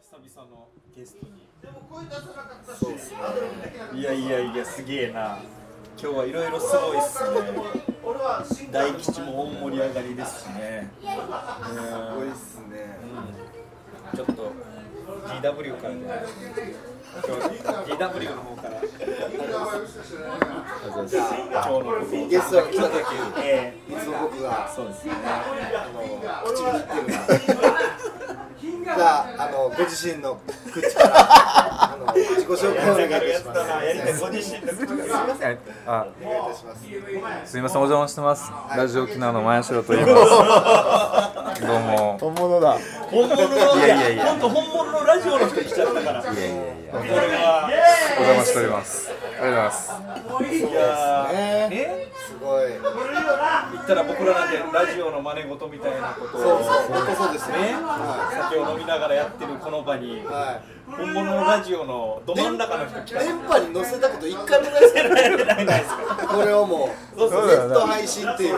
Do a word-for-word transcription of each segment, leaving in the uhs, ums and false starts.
久々のゲストに。でも声出さなかったし、そうですね。いやいやいや、すげえな。今日はいろいろすごいっすね。大吉も大盛り上がりですしね。すごいっすね、うん。ちょっと ディーダブリュー からじゃない。ディーダブリュー の方から。ゲストが来た時、えー、いつも僕がそうですね。口に言ってるな。あのご自身の口からあの自己紹介をお願いいたします。ご自身の口からすみません。あ、お願いいたします。すみません、お邪魔してます。ラジオ沖縄の前城と言います。どうも。本物だ。本物のいやいや本当本物のラジオの人来ちゃったから。いやいやいや。これはお邪魔しております。ありがとうございます。いやー、ね、すごい。言ったら僕らなんてラジオの真似事みたいなことをそうそうそうですね。酒を飲みながらやってるこの場に、はい、本物のラジオのど真ん中の人来た。電波に乗せたこと一回もないですからね。これをもうネット配信っていう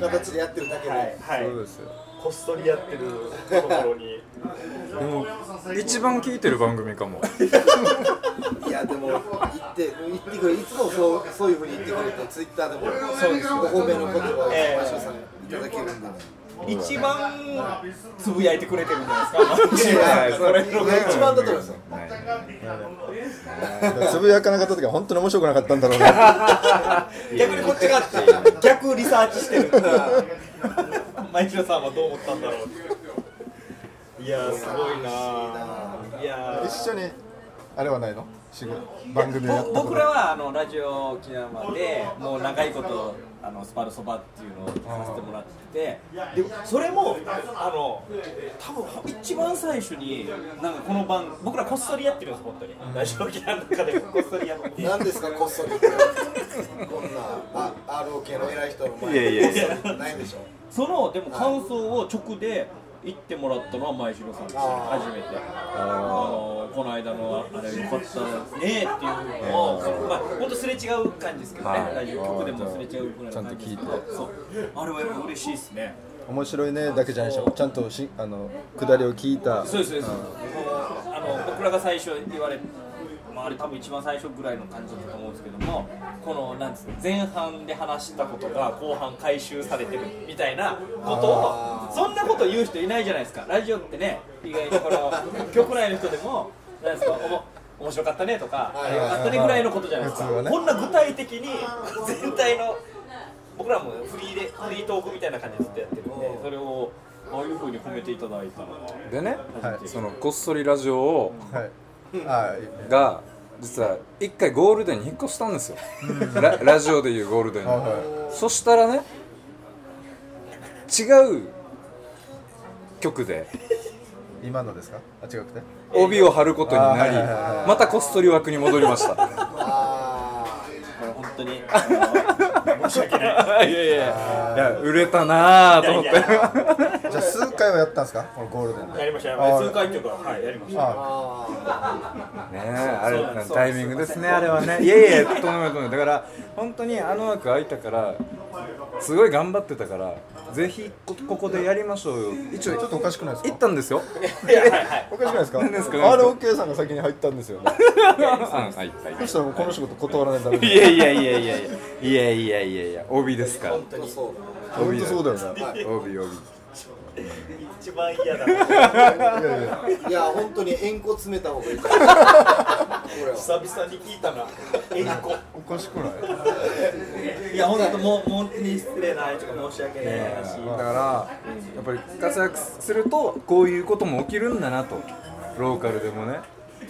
形でやってるだけで、はいはい、そうですよ。こっそりやってるところに。でも一番聞いてる番組かも。いやでも言って言ってくれいつもそうそういう風に言ってくれてツイッターでもそうですお褒めの言葉をマシューさんいただけるんだね。一番つぶやいてくれてるんじゃないですか。一番だと思いますよ。つぶやかなかった時は本当に面白くなかったんだろうな。逆にこっちがって逆リサーチしてるから。前城さんはどう思ったんだろうって。いやーすごいな。いや一緒にあれはないの？番組やった僕らはあのラジオ沖縄でもう長いことあのスパルそばっていうのをさせてもらってて、でそれもあの多分一番最初になんかこの番僕らこっそりやってるんです本当に、うん、ラジオ沖縄の中でこっそりやって何ですかこっそりってこんな アールオーケー の偉い人の前でいやいやいやないでしょ。そのでも感想を直で行ってもらったのは前城さんですね、初めて。あのこの間のあれ良かったねっていうのを、まあ、ほんとすれ違う感じですけどね、ラジオ局でもすれ違うぐらいの感じですけど、そうあれはやっぱ嬉しいですね。面白いねだけじゃないでしょ、ちゃんとしあの下りを聞いた。そうですそうです、うん、あの僕らが最初言われまあ、あれ多分一番最初ぐらいの感じだと思うんですけども、このなんですか前半で話したことが後半回収されてるみたいなことを、そんなこと言う人いないじゃないですかラジオってね。意外にこの局内の人でもなんですかお面白かったねとかあれよかったねぐらいのことじゃないですか。こんな具体的に全体の僕らもフリーでフリートークみたいな感じでずっとやってるんで、それをああいう風に褒めていただいたのでね、はい、そのこっそりラジオを、うんはいが実は一回ゴールデンに引っ越したんですよ。ラ, ラジオでいうゴールデンに、はい、そしたらね違う局で今のですかあ違くて帯を張ることになり、またこっそり枠に戻りました。あこれ本当に申し訳ない。いやいやいや売れたなぁと思って。いやいやじゃあ数回はやったんですかこのゴールデンで。やりました。数回というかはいやりました。あねえあれタイミングですねあれはね。いやいやとんでもない。だから本当にあの枠空いたからすごい頑張ってたからぜひ こ, ここでやりましょうよ。一応ちょっとおかしくないですか。行ったんですよ。いやはいはい、おかしくないですか。何ですか。アールオーケー さんが先に入ったんですよね。そしたらもうこの仕事断らないとダメ。いやいやいやいやいやいやいやいや オービー ですから。本当にそう。本当そうだよね。はい、オービー オービー。一番嫌だ。いやいやいや本当に円弧詰めた方がいい。これは久々に聞いたな。円弧。おかしくない。いや本当もう本当に失礼なとか申し訳ない話。だからやっぱり活躍するとこういうことも起きるんだなと。ローカルでもね。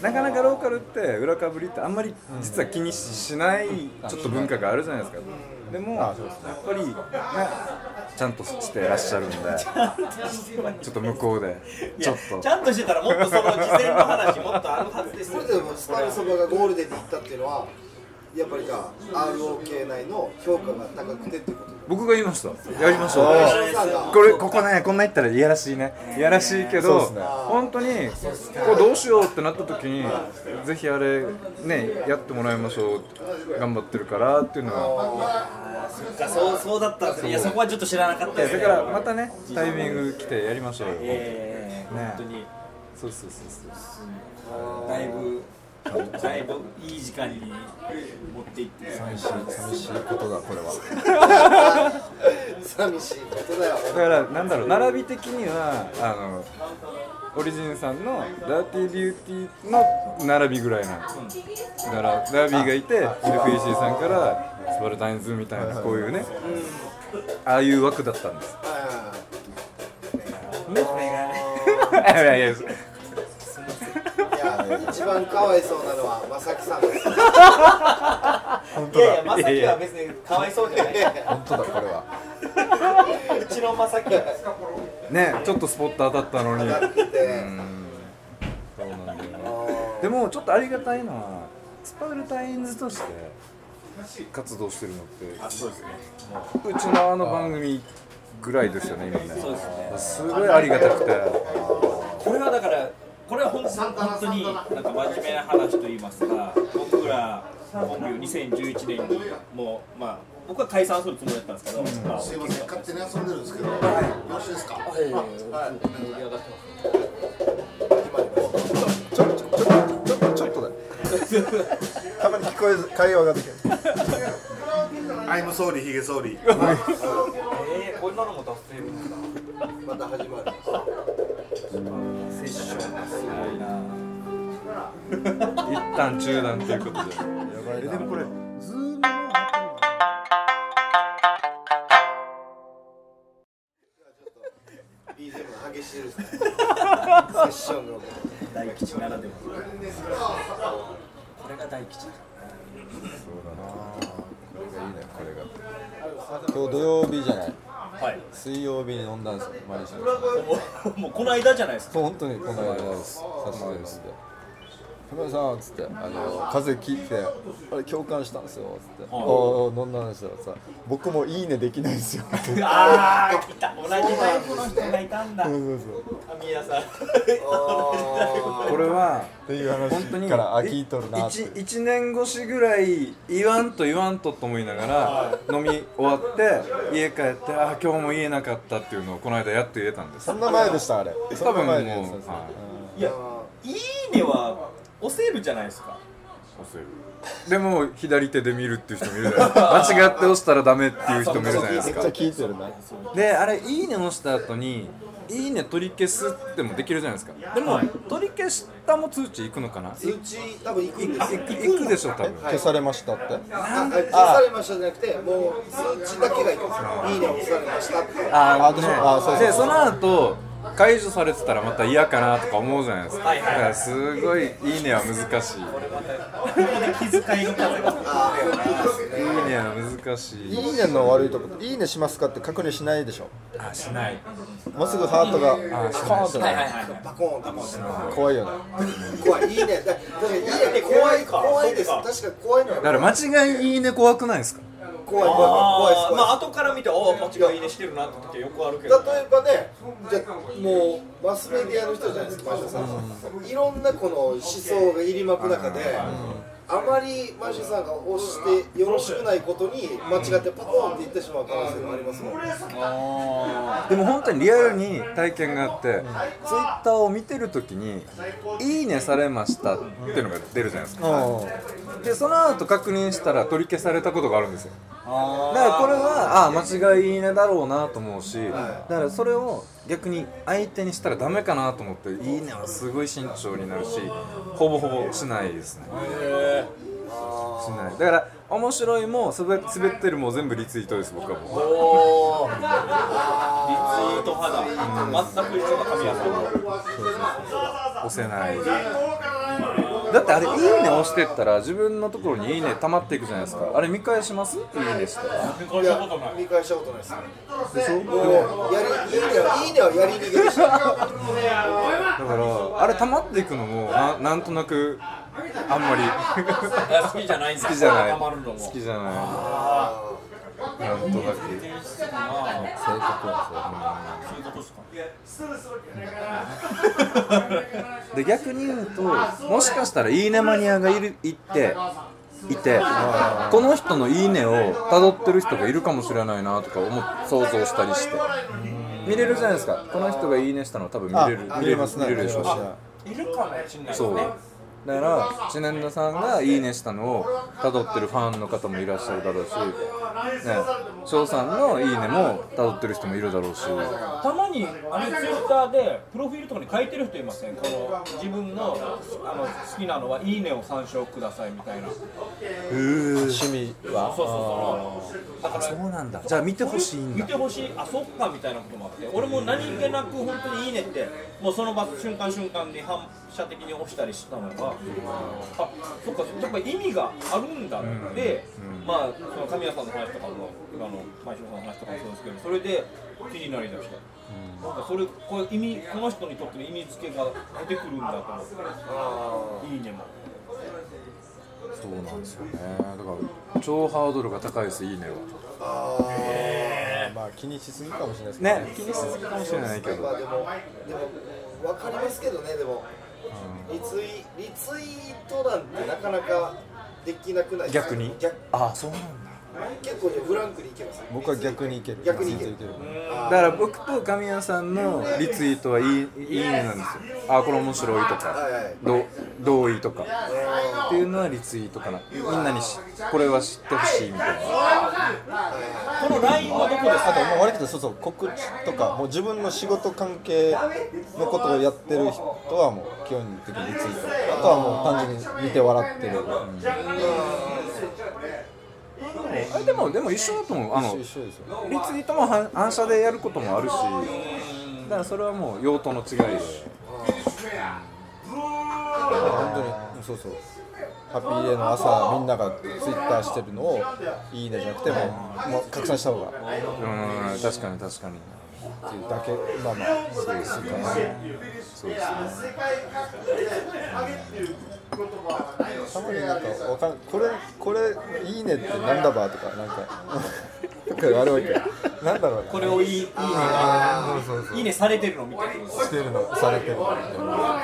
なかなかローカルって裏かぶりってあんまり実は気にしないちょっと文化があるじゃないですか。でもやっぱりねちゃんとしてらっしゃるんでちょっと向こうでちょっとちゃんとしてたらもっとその事前の話もっとあるはずですよ。それでもスパルそばがゴールデンに行ったっていうのはやっぱりか アールオーケー 内の評価が高くてってこと。僕が言いました。やりましょう。これここねこんな言ったらいやらしいね。いやらしいけど、ね、本当にこうどうしようってなった時にぜひあれねやってもらいましょう。頑張ってるからっていうのが。そっかそうそうだったんですね。いやそこはちょっと知らなかったですね。だからまたねタイミング来てやりましょうよ。えー、ね、本当に。そうそうそうそう。だいぶだいぶいい時間に持っていって寂しい寂しいことだこれは。寂しいことだよ。だからなんだろう、並び的にはあのオリジンさんのダーティービューティーの並びぐらいなの。だからダービーがいてミルクイーシーさんからスパルタインズみたいなこういうね、ああいう枠だったんです。ね。いやいやいや。一番かわいそうなのはまさきさんです。本当だ。いやいや、まさきは別にかわいそうじゃない。本当だこれは。うちのまさきはね、ちょっとスポット当たったのに。当たってて、うんそうなんだよね。でもちょっとありがたいのはスパルタインズとして活動してるのって、あ、そうですね。うちのあの番組ぐらいですよね今ね。そうですね。すごいありがたくて、これはだから。これは本当になんか真面目な話と言いますが、僕ら本業にせんじゅういちねんにもう、まあ、僕は解散するつもりだったんですけど、うん、まあ、すいません、勝手に遊んでるんですけど、はい、よろしいですか？はい、はい、はい、ちょっとだよたまに聞こえず、会話ができるアイムソーリー、ヒゲソーリーえー、こんなのも達成るんですか？また始まるセッションがすごいな一旦中断ということでやばい、でもこれズームのビージーエム が激しいですねセッションの大吉ならでもこれが大吉そうだな、これがいいね、これが今日土曜日じゃない、はい、水曜日に飲んだんですよ、毎日もうこの間じゃないですか。そう、本当にこの間です、さすがですって高橋さんっつって、あの風邪聞いて、あれ共感したんですよっつって、はい、飲んだんですよさ、僕もいいねできないんですよあー、いた、同じタイプの人がいたんだ、そうそうそう神谷さんこれは、っていう話からあ、聞いとるなって 1, いちねん越しぐらい言わんと言わんとと思いながら飲み終わって、家帰って、あ今日も言えなかったっていうのをこの間やっと言えたんです。そんな前でした、あれ多分もう、はい、いや、いいねはおセーブじゃないですか。おセーブ。でも左手で見るっていう人もいるじゃないですか。間違って押したらダメっていう人もいるじゃないですか。めっちゃ聞いてるな。で、あれいいね押した後にいいね取り消すってもできるじゃないですか。でも、はい、取り消したも通知いくのかな？通知多分いくんですよ。いくでしょ多分。消されましたって。なんか消されましたじゃなくて、もう通知だけがいくんですよ。いいねを消されましたって。ああ、ね、ああそうそう。でその後。解除されてたらまた嫌かなとか思うじゃないですか。だからすごいいいねは難しい。気遣いの数があるよな。いいねは難しい。いいねの悪いところ、いいねしますかって確認しないでしょ。あ、しない。もうすぐハートがコーンとなる。バコーンともしない。怖いよね。怖い。いいね。だからいいね怖い怖いです。確かに怖いの。だから間違いいいね怖くないですか。怖い怖い怖い怖い。まあ後から見てああ間違いいいねしてるなって時はよくあるけど。例えばね、じゃもうマスメディアの人じゃないですか、マシュさん、うん、いろんなこの思想が入り巻く中で、うん、あまりマシュさんが推してよろしくないことに間違ってパコーンって言ってしまう可能性もありますもん、うん、あでも本当にリアルに体験があって、うん、ツイッターを見てるときにいいねされましたっていうのが出るじゃないですか、うん、でその後確認したら取り消されたことがあるんですよ。あだからこれはあ間違いいいねだろうなと思うし、はい、だからそれを逆に相手にしたらダメかなと思っていいねはすごい慎重になるしほぼほぼしないですね。へーしない。だから面白いも滑ってるも全部リツイートです。僕はもうおリツイート派だ、うん、全く一緒の神谷さんも押せない。だってあれいいね押してったら自分のところにいいね溜まっていくじゃないですか。あれ見返しますっていいねしたら見返したことない。見返したことないですね。でそうもうやりいいねはいいねはやり逃げでしただからあれ溜まっていくのも な, なんとなくあんまり好きじゃないんですよ。好きじゃない。好きじゃない。なんとなく性格はそういうことですか。で逆に言うともしかしたらいいねマニアがいるいっていてこの人のいいねを辿ってる人がいるかもしれないなとか思想像したりして見れるじゃないですか。この人がいいねしたの多分見れる見れますね。見れるでしょう。いるかもしれないですね。だから知念田さんがいいねしたのを辿ってるファンの方もいらっしゃるだろうし、翔さんのいいねも辿ってる人もいるだろうし、たまにあのツイッターでプロフィールとかに書いてる人いません？この自分 の, あの好きなのはいいねを参照くださいみたいな。へー、趣味はそうそうそう。だからそうなんだ。じゃあ見てほしいんだ。見てほしい。あ、そっかみたいなこともあって、俺も何気なく本当にいいねってもうその場瞬間瞬間に反射的に押したりしたのが、あ、そっか、やっぱ意味があるんだって、うんで、うん、まあその神谷さんの話とかも今の前島さんの話とかもそうですけど、それで気になりだして、うん、なんかそれこれ意味、この人にとっての意味付けが出てくるんだと思って、あ、いいねも。そうなんですよね。だから超ハードルが高いです、いいねは。あ、えー、まあ気にしすぎかもしれないですけどね。ね、気にしすぎかもしれないけど。でもでもわかりますけどね、でも。うん、リツイ、リツイートなんてなかなかできなくないですか？逆に？逆、ああ、そうなんだ。結構フランクにいけますね。僕は逆にいける。逆にいける。だから僕と神谷さんのリツイートはいい、いいねなんですよ。ああ、これ面白いとか、はいはい、ど同意とかっていうのはリツイートかな。みんなにこれは知ってほしいみたいな。このラインはどこですか？あと、割とそうそう、告知とかもう自分の仕事関係のことをやってる人はもう基本的にリツイート。あとはもう単純に見て笑ってる。うん、あれでも、でも一緒だと思う。あのリツイートも反射でやることもあるし、だからそれはもう用途の違いで、本当にそうそう、ハッピーデーの朝みんながツイッターしてるのをいいねじゃなくてもう、もう拡散した方が、うん、確かに確かにっていうだけ、まあまあそうですね。そうですね。たまになんかわかん、これこれいいねってなんだばとかなんかとかあるわけ。なんだろうね。これをいいいいね、そうそう、いいねされてるのみたいな。してるのされてるのみたいな。あ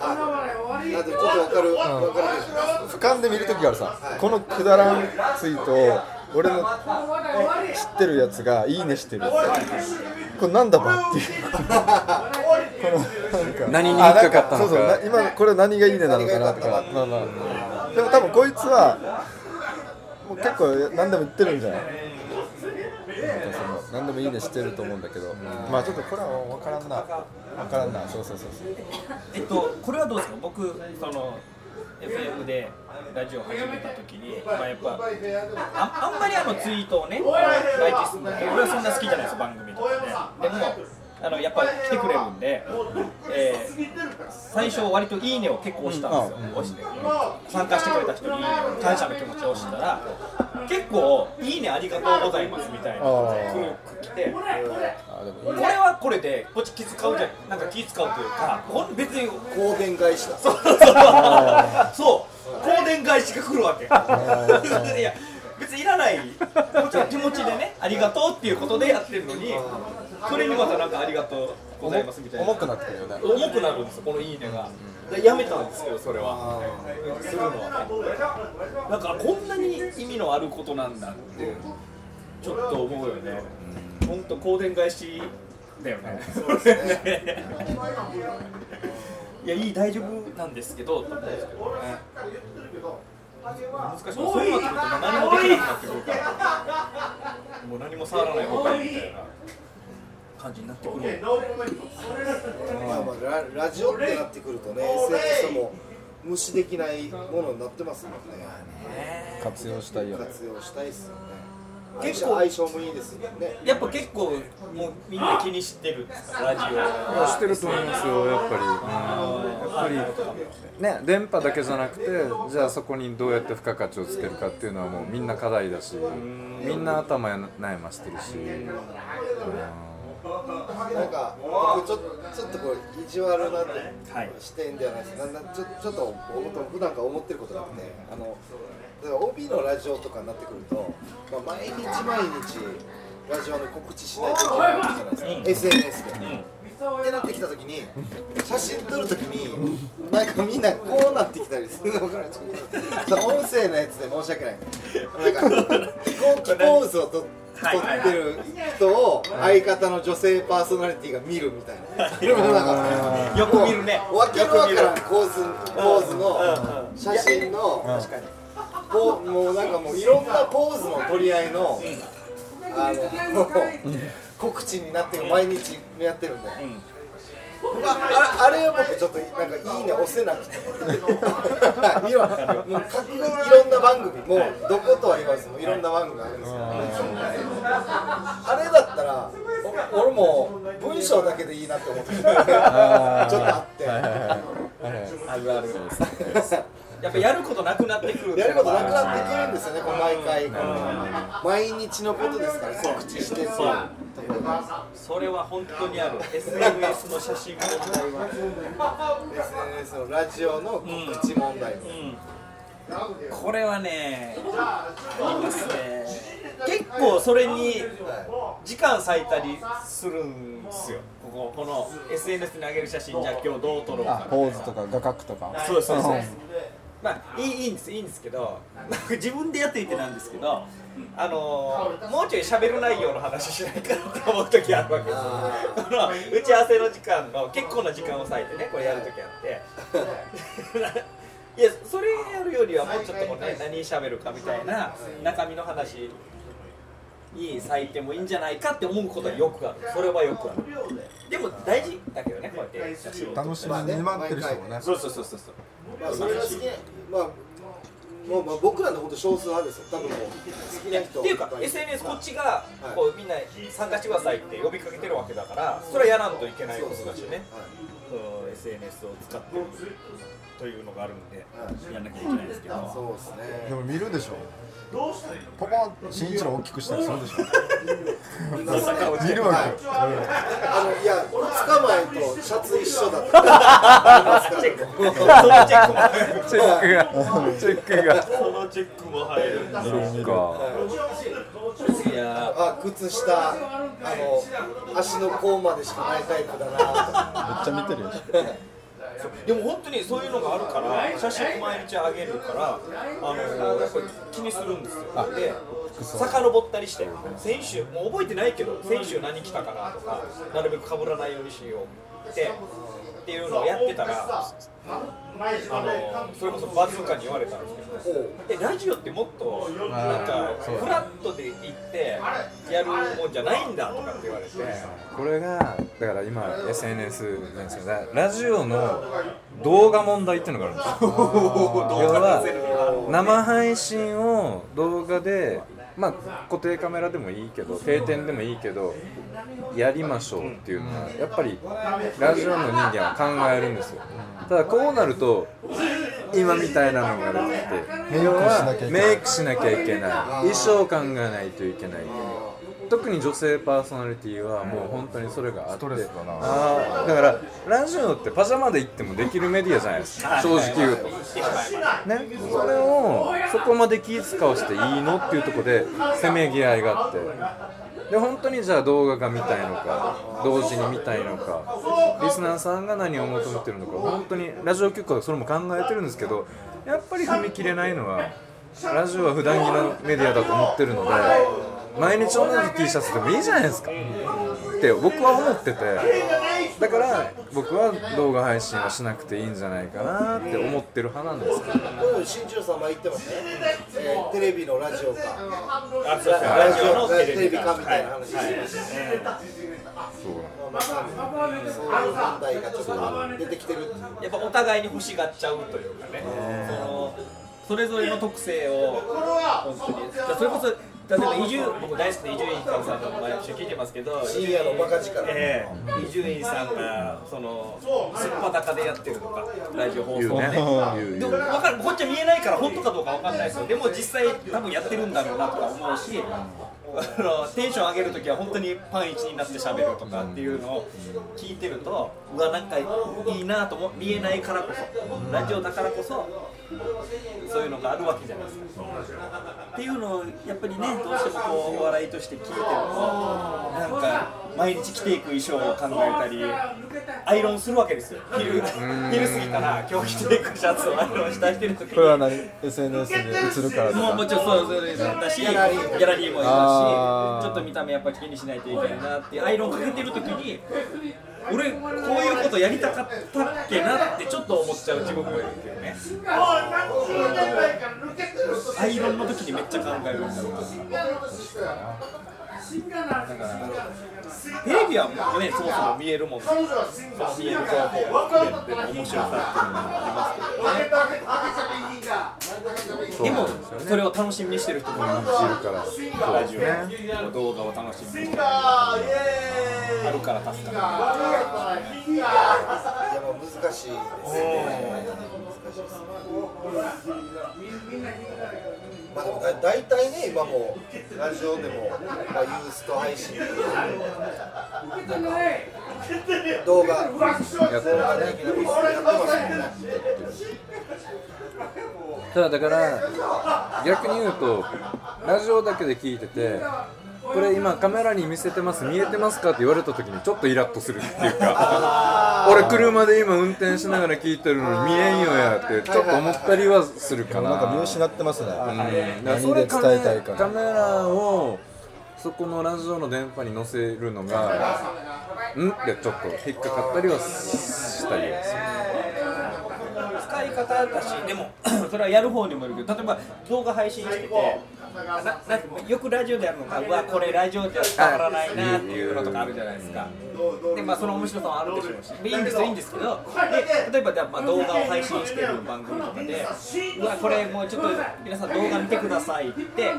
あ、なんでちょっとわかるわかる。俯瞰で見るときがあるさ。このくだらんツイートを。俺の知ってるやつがいいねしてる。これなんだばっていうこの何に引っかかったのか、そうそう、今これ何がいいねなのかなとか、まあまあ、でも多分こいつはもう結構何でも言ってるんじゃない、なんかその何でもいいねしてると思うんだけど、まあちょっとこれは分からんな分からんな、そうそうそうそう。えっとこれはどうですか？僕そのエフエム でラジオ始めたときに、まあ、やっぱ あ, あんまりあのツイートをね、ライチするのって俺はそんな好きじゃないですよ、番組とかで。でもあのやっぱ来てくれるんで、えー、最初割といいねを結構押したんですよ、うん、押して参加してくれた人に感謝の気持ちをしたら、結構いいねありがとうございますみたいな来て、これはこれでこっち気遣うじゃん、なんか気遣うというか、別に香典返しだ、そうそうそう、香典返しが来るわけ。いや別にいらない、もちろん気持ちでね、ありがとうっていうことでやってるのに、それにまたなんかありがとうございますみたいな、重くなってるよね。重くなるんですよ、このいいねが。うん、やめたんですけど、それはするのは、ね、なんかこんなに意味のあることなんだってちょっと思うよね。うん、ほんと香典返しだよね。そうですね。いや、いい、大丈夫なんですけどって思うんですけどね。難しい。そうなってくると何もできなくなってくるから、もう何も触らない方がいいみたいな感じになってくる。まあまあ、ラジオってなってくるとね、エスエヌエス も無視できないものになってますもんね。活用したいよね。活用したいですよね。結構相性もいいですよね。やっぱ結構もうみんな気にしてるんですか、ラジオ。してると思いますよ、やっぱり。やっぱりね、電波だけじゃなくて、じゃあそこにどうやって付加価値をつけるかっていうのはもうみんな課題だし、みんな頭悩ましてるし。なんか僕ちょ、ちょっとこう意地悪な視点ではないです、はい、なんかちょ、ちょっと普段から思ってることがあって、あのだから帯のラジオとかになってくると、まあ、毎日毎日ラジオの告知しないといけないじゃないですか、うん、エスエヌエス で、うん、ってなってきたときに、写真撮るときになんかみんなこうなってきたりするの分からないですけど、音声のやつで申し訳ない、なんか気候気候物を撮って撮ってる人を、相方の女性パーソナリティが見るみたいな世の中でよく見るね。わけのわからん構図の写真の確かにこうもうなんかもういろんなポーズの取り合いのあの告知になって毎日やってるんで。あれは僕ちょっとなんかいいね押せなくていろんな番組もうどことは言わずもいろんな番組があるんですけど、あれだったら俺も文章だけでいいなって思ってちょっとあってあるあるやっぱやることなくなってくるやることなくなってくるんですよね。こう毎回こう毎日のことですから告知してる。それは本当にある。エスエヌエス の写真も エスエヌエス のラジオの告知問題、うんうん、これはねいますね。結構それに時間割いたりするんですよ。こここの エスエヌエス に上げる写真じゃあ今日どう撮ろうか、ポーズとか画角とか、そうですそうです、うん、まあいい、いいんですいいんですけど自分でやっていてなんですけど、あのー、もうちょい喋る内容の話しないかなと思う時あるわけですよ。打ち合わせの時間の結構な時間を割いてねこれやる時あっていやそれやるよりはもうちょっとこう、ね、何喋るかみたいな中身の話に割いてもいいんじゃないかって思うことはよくある。それはよくある。でも大事だけどね、こうやって写真を楽しみに待ってる人もね。そうそうそうそう。まあそれが好きな、まあもうまあ僕らのほんと少数派ですよ。多分もう好きな人っていうか エスエンエス こっちがこうみんな参加してくださいって呼びかけてるわけだから、それはやらんといけないことだしね。はい、エスエヌエス を使ってるというのがあるんで、はい、やんなきゃいけないんですけど。そうですね。でも見るでしょ。どうしたらいいの？ポポンしんいちろ大きくしたりするでしょ。見るわけ、はいうん、いや、捕まえとシャツ一緒だったからチェックそのチェックも入るチェックがチェックがそのチェックも入るんだ。そうか。いやあ、靴下、あの足の甲までしかないタイプだなめっちゃ見てるよでも本当にそういうのがあるから写真毎日あげるからあのやっぱり気にするんですよ。で遡ったりして先週もう覚えてないけど先週何着たかなとかなるべく被らないようにしようってっていうのをやってたらあのそれこそバズーカに言われたんですけど、でラジオってもっとなんかフラットで行ってやるもんじゃないんだとかって言われて、これがだから今 エスエヌエス なんですけど、ラジオの動画問題っていうのがあるんですよ。要は生配信を動画でまあ固定カメラでもいいけど定点でもいいけどやりましょうっていうのはやっぱりラジオの人間は考えるんですよ。ただこうなると今みたいなのが出てきて、要はメイクしなきゃいけない、衣装を考えないといけない。特に女性パーソナリティはもう本当にそれがあって、あだからラジオってパジャマで行ってもできるメディアじゃないですか、正直言うと、ね、それをそこまで気遣わしていいのっていうところでせめぎ合いがあって、で本当にじゃあ動画が見たいのか同時に見たいのかリスナーさんが何を求めてるのか、本当にラジオ局はそれも考えてるんですけど、やっぱり踏み切れないのはラジオは普段着のメディアだと思ってるので毎日同じ T シャツでもいいじゃないですかって僕は思ってて、だから僕は動画配信はしなくていいんじゃないかなって思ってる派なんですけど、うん、新庄さんは言ってますね、えー、テレビのラジオかラジオのテレビかみたいな話してましたね。そういう問題がちょっと出てきてる。やっぱお互いに欲しがっちゃうというかね、そのそれぞれの特性を本当にそれこそ例えば伊集僕大好きで伊集院さんの毎週聞いてますけど、深夜のバカ力、えー、伊集院さんがそのすっぱだかでやってるとかラジオ放送ね、でも分かるこっちは見えないから本当かどうか分かんないですよ。でも実際多分やってるんだろうなとか思うし、あのテンション上げるときは本当にパン一になって喋るとかっていうのを聞いてると、うわなんかいいなとも見えないからこそラジオだからこそそういうのがあるわけじゃないですか。っていうのをやっぱりねどうしてもこうお笑いとして聞いてるとなんか毎日着ていく衣装を考えたり、アイロンするわけですよ。昼、昼過ぎから今日着ていくシャツをアイロンしたりしてる時に、これは何 エスエヌエス に映るからとか、もうもちろんそうだし、ギャラリーもいますし、ちょっと見た目やっぱり気にしないといけないなって、アイロンかけてる時に俺こういうことやりたかったっけなってちょっと思っちゃう自分もいるんだよね。アイロンの時にめっちゃ考えるんだよ。テレビはもうね、そもそも見えるもんね。見える情報があって面白さっていうのもありますけどね。でもそれを楽しみにしてる人もいるから、ラジオ、動画を楽しみにしてる人もあるから助かる。いや難しいですね。まあでもだいたいね、今もラジオでも、まあ、ユースト配信なんか動画やってますもんね。ただだから逆に言うとラジオだけで聞いてて、これ今カメラに見せてます、見えてますかって言われた時にちょっとイラッとするっていうか、俺車で今運転しながら聞いてるのに見えんよやってちょっと思ったりはするかな。なんか見失ってますね、うん、何で伝えたいかな。カメラをそこのラジオの電波に乗せるのがんってちょっと引っかかったりはしたりはする。使い方だし、でもそれはやる方にもよるけど、例えば動画配信しててななよくラジオでやるのが、うわこれラジオじゃ伝わらないなっていうのとかあるじゃないですか。で、まあ、その面白さもあるでしょうし、いいんですよ、いいんですけど、で例えばじゃあまあ動画を配信している番組とかで、うわこれもうちょっと皆さん動画見てくださいって言って、ま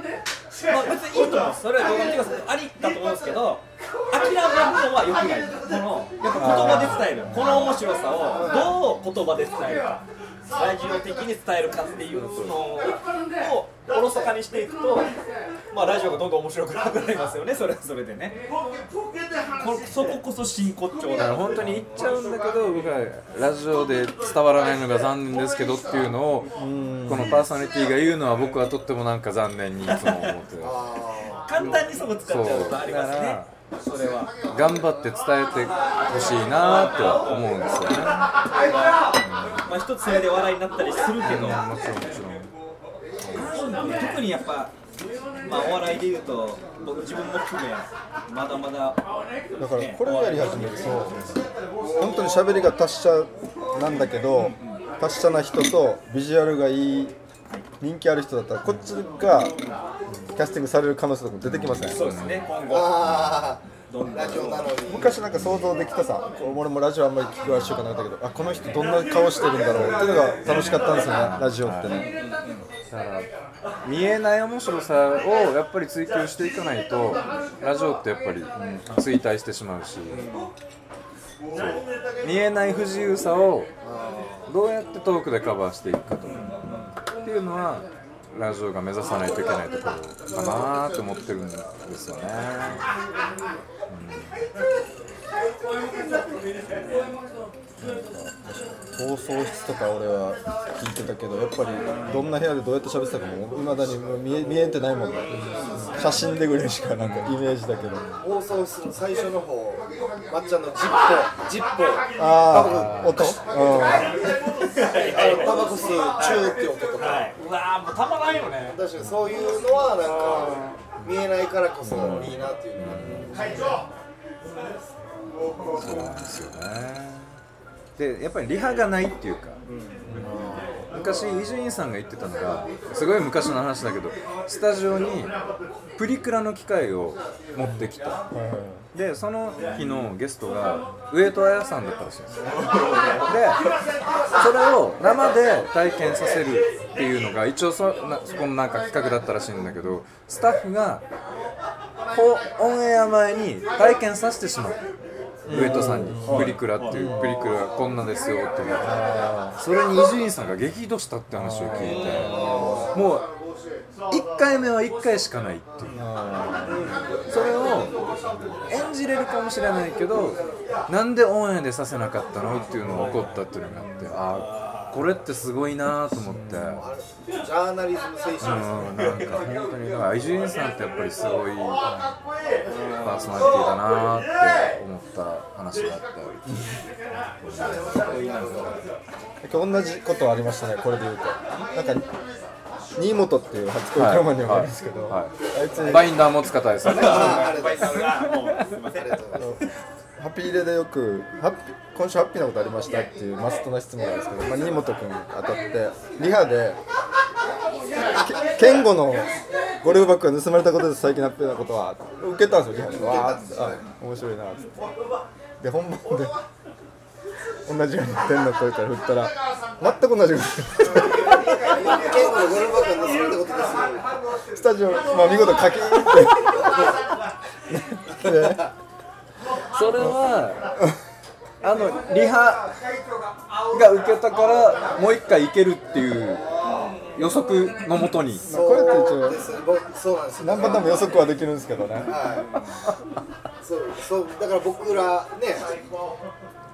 あ、別にいいと思うんです。それは動画見てくださいありだと思うんですけど、諦めるのは良くない。このやっぱ言葉で伝える、この面白さをどう言葉で伝えるか、ラジオ的に伝えるかっていうのをおろそかにしていくと、まあ、ラジオがどんどん面白くなくなりますよね。それはそれでね、こそここそ真骨頂だから本当に言っちゃうんだけど、僕はラジオで伝わらないのが残念ですけどっていうのをこのパーソナリティが言うのは僕はとってもなんか残念にいつも思ってます簡単にそこ使っちゃうことありますね。それは頑張って伝えてほしいなとは思うんですよね。まあ、一つそれで笑いになったりするけど、もちろんもちろん。特にやっぱ、まあ、お笑いでいうと僕自分も含めまだまだ、ね、だからこれをやり始めると本当に喋りが達者なんだけど、達者な人とビジュアルがいい人気ある人だったらこっちがキャスティングされる可能性とかも出てきますね。そうですね、今後あラジオなのに昔なんか想像できたさ、俺もラジオあんまり聞くわしようかなったけど、あこの人どんな顔してるんだろうっていうのが楽しかったんですよね、ラジオってね。だから見えない面白さをやっぱり追求していかないとラジオってやっぱり、うん、衰退してしまうし、そう見えない不自由さをどうやってトークでカバーしていくかとっていうのはラジオが目指さないといけないところかなと思ってるんですよね、うん、放送室とか俺は聞いてたけど、やっぱりどんな部屋でどうやって喋ってたかもいまだに見え、見えてないもんね。写真でぐらいしかなんかイメージだけど、放送室の最初の方、まっちゃんのジッポジッポあー音タバコ吸うチューって音とか、はい、うわもうたまらんよね。確かにそういうのはなんか見えないからこそいいなっていうのがある、うん、会長そうなんですよね。で、やっぱりリハがないっていうか、うん、昔伊集院さんが言ってたのがすごい昔の話だけど、スタジオにプリクラの機械を持ってきた、うん、で、その日のゲストが上戸彩さんだったらしいんですよ。で、それを生で体験させるっていうのが一応 そ, そこのなんか企画だったらしいんだけど、スタッフがこうオンエア前に体験させてしまう、上戸さんにプリクラっていうプリクラこんなですよっていう、それに伊集院さんが激怒したって話を聞いて、もういっかいめはいっかいしかないっていう、それを演じれるかもしれないけどなんでオンエアでさせなかったのっていうのが起こったっていうのがあって、あこれってすごいなと思って、うん、ジャーナリズム精神ですね、うん、なんか本当にだから伊集院さんってやっぱりすごいパーソナリティだなって思った話があって同じことありましたね、これで言うとなんか新本っていう初恋ドラマにもあるんですけど、はいはい、あいつバインダー持つ方ですよねあれですハピーレでよくハッピ今週ハッピーなことありましたっていうマストな質問なんですけど、まあ、新本君に当たってリハで健吾のゴルフバッグが盗まれたことで最近ハッピーなことは受けたんですよ、リハでわーって、はい、面白いなってで本番で同じように天の声から振ったら全く同じこと健吾のゴルフバッグが盗まれたことですよスタジオ、まあ、見事かけってそれはあのリハが受けたからもう一回いけるっていう予測のもとにこれって一応そうなんですよ、何パターンも予測はできるんですけどね、はい、そうそうだから僕らね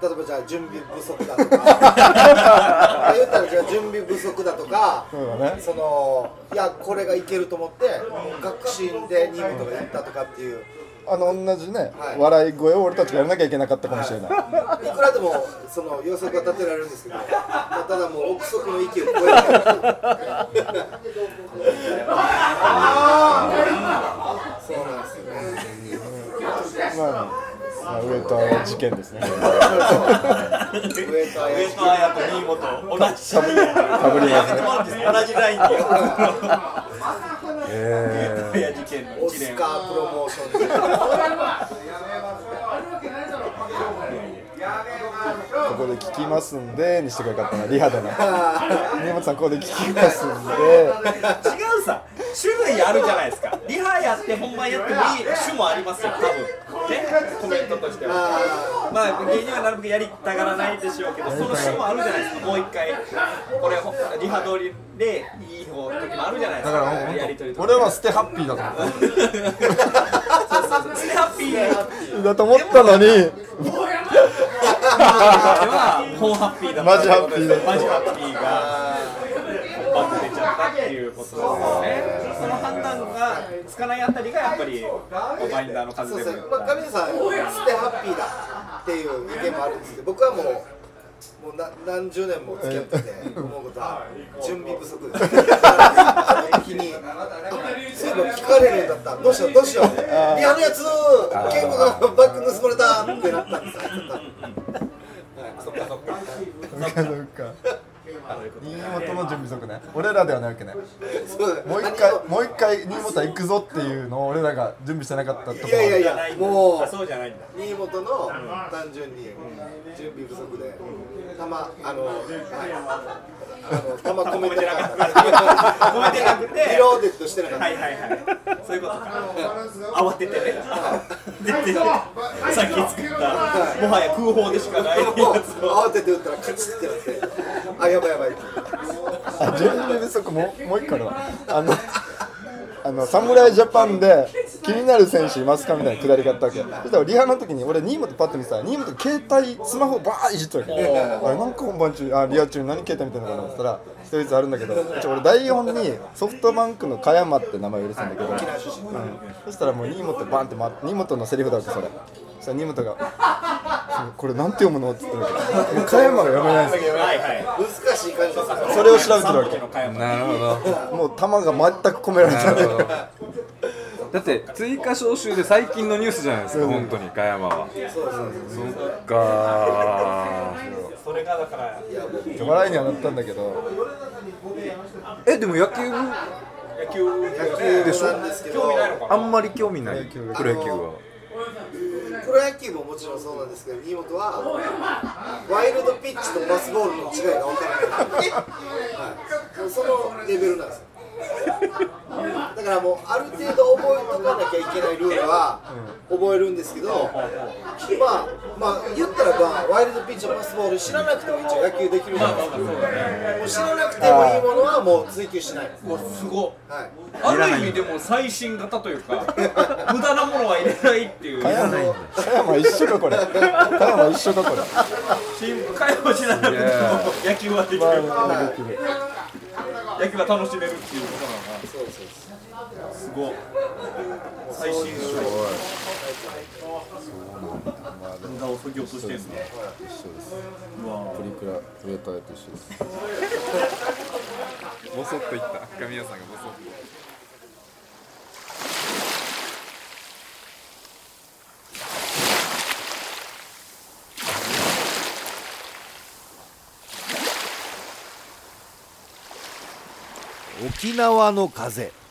例えばじゃあ準備不足だとか言ったらじゃあ準備不足だとかそうだね、そのいやこれがいけると思って確信で新本がやったとかっていうあの同じね、はい、笑い声を俺たちがやらなきゃいけなかったかもしれない、はい、いくらでもその予測は立てられるんですけど、まあ、ただもう憶測の域を超えられるそうなんですよね、うん、まあ、まあ、上戸事件ですね上戸はやっぱ新本同じかぶりますね同じラインでえー、や事件のオスカープロモーションでここで聞きますんでにしてくれかったなリハだな新本さんここで聞きますんで違うさ種類あるじゃないですかリハやって本番やってもいい種もありますよ多分ねコメントとしてはまあ芸人はなるべくやりたがらないでしょうけどその種もあるじゃないですかもう一回これリハ通りでいい方の時もあるじゃないですかだから本当やり取りとか俺はステハッピーだと思ってそうそうそうステハッピーだと思ったのには本ハッピーだマジハッピーだマジハッピーがバッと出ちゃったっていうことですよねその判断がつかないあたりがやっぱりバインダーの数でも上地さんステハッピーだっていう意見もあるんですけど僕はもうもう 何, 何十年も付き合ってて思うことは準備不足です一気にそういえば聞かれるんだったどうしようどうしようリハのやつ健吾がバッグ盗まれたってなったんですそっかそっかそっかそっか新本の準備不足ね俺らではないわけねそうもう一回もう一回新本は行くぞっていうのを俺らが準備してなかったところいやいやいやもうそうじゃないんだ新本の単純に準備不足でたまあのはいたま込めてなかった込めてなくてリローデッドしてなかったはいはいはいそういうこと慌ててね全然さっき作ったもはや空砲でしかないやつを慌てて打ったらカチッてなってあやばいやばいあ準備不足ももう一個あるわあのあの侍ジャパンで気になる選手いますかみたいな下りがあったわけそしたらリハの時に俺新本パッと見てたら新本携帯スマホバーいじっとるわけあれなんか本番中あリハ中に何携帯見てるのかなって言ったら一人ずつあるんだけど俺だいよんにソフトバンクの加山って名前を許すんだけど、うん、そしたらもう新本バンって新本のセリフだわけそれそしたら新本がこれなんて読むのって言ってるわけ加山が読めないんですよ難しい感じですねそれを調べてるわけなるほどもう球が全く込められてないだって追加招集で最近のニュースじゃないですか、うん、本当に加山はそうそうそうそっかーそれがだから笑いにはなったんだけどえ、でも野球野球、野球でしょ興味ないのかなあんまり興味ないプロ野球はプロ野球ももちろんそうなんですけど、新本はワイルドピッチとパスボールの違いが分からない、はい、そのレベルなんですよだからもうある程度覚えとかなきゃいけないルールは覚えるんですけど、まあ、まあ言ったらばワイルドピッチのパスボール知らなくても一応野球できるじゃないですか、うん、もう知らなくてもいいものはもう追求しないもうすごい、はい、ある意味でも最新型というか無駄なものは入れないっていう加山一緒かこれ加山一緒かこれ会話しながら野球はできる、野球が楽しめるっていうことなのかな。そうそうそう。すごい。最新すごい。無駄を削ぎ落としてるんですね。一緒です。うわ。プリクラプレーターと一緒です。ボソッと言った。神谷さんがボソッと。沖縄の風。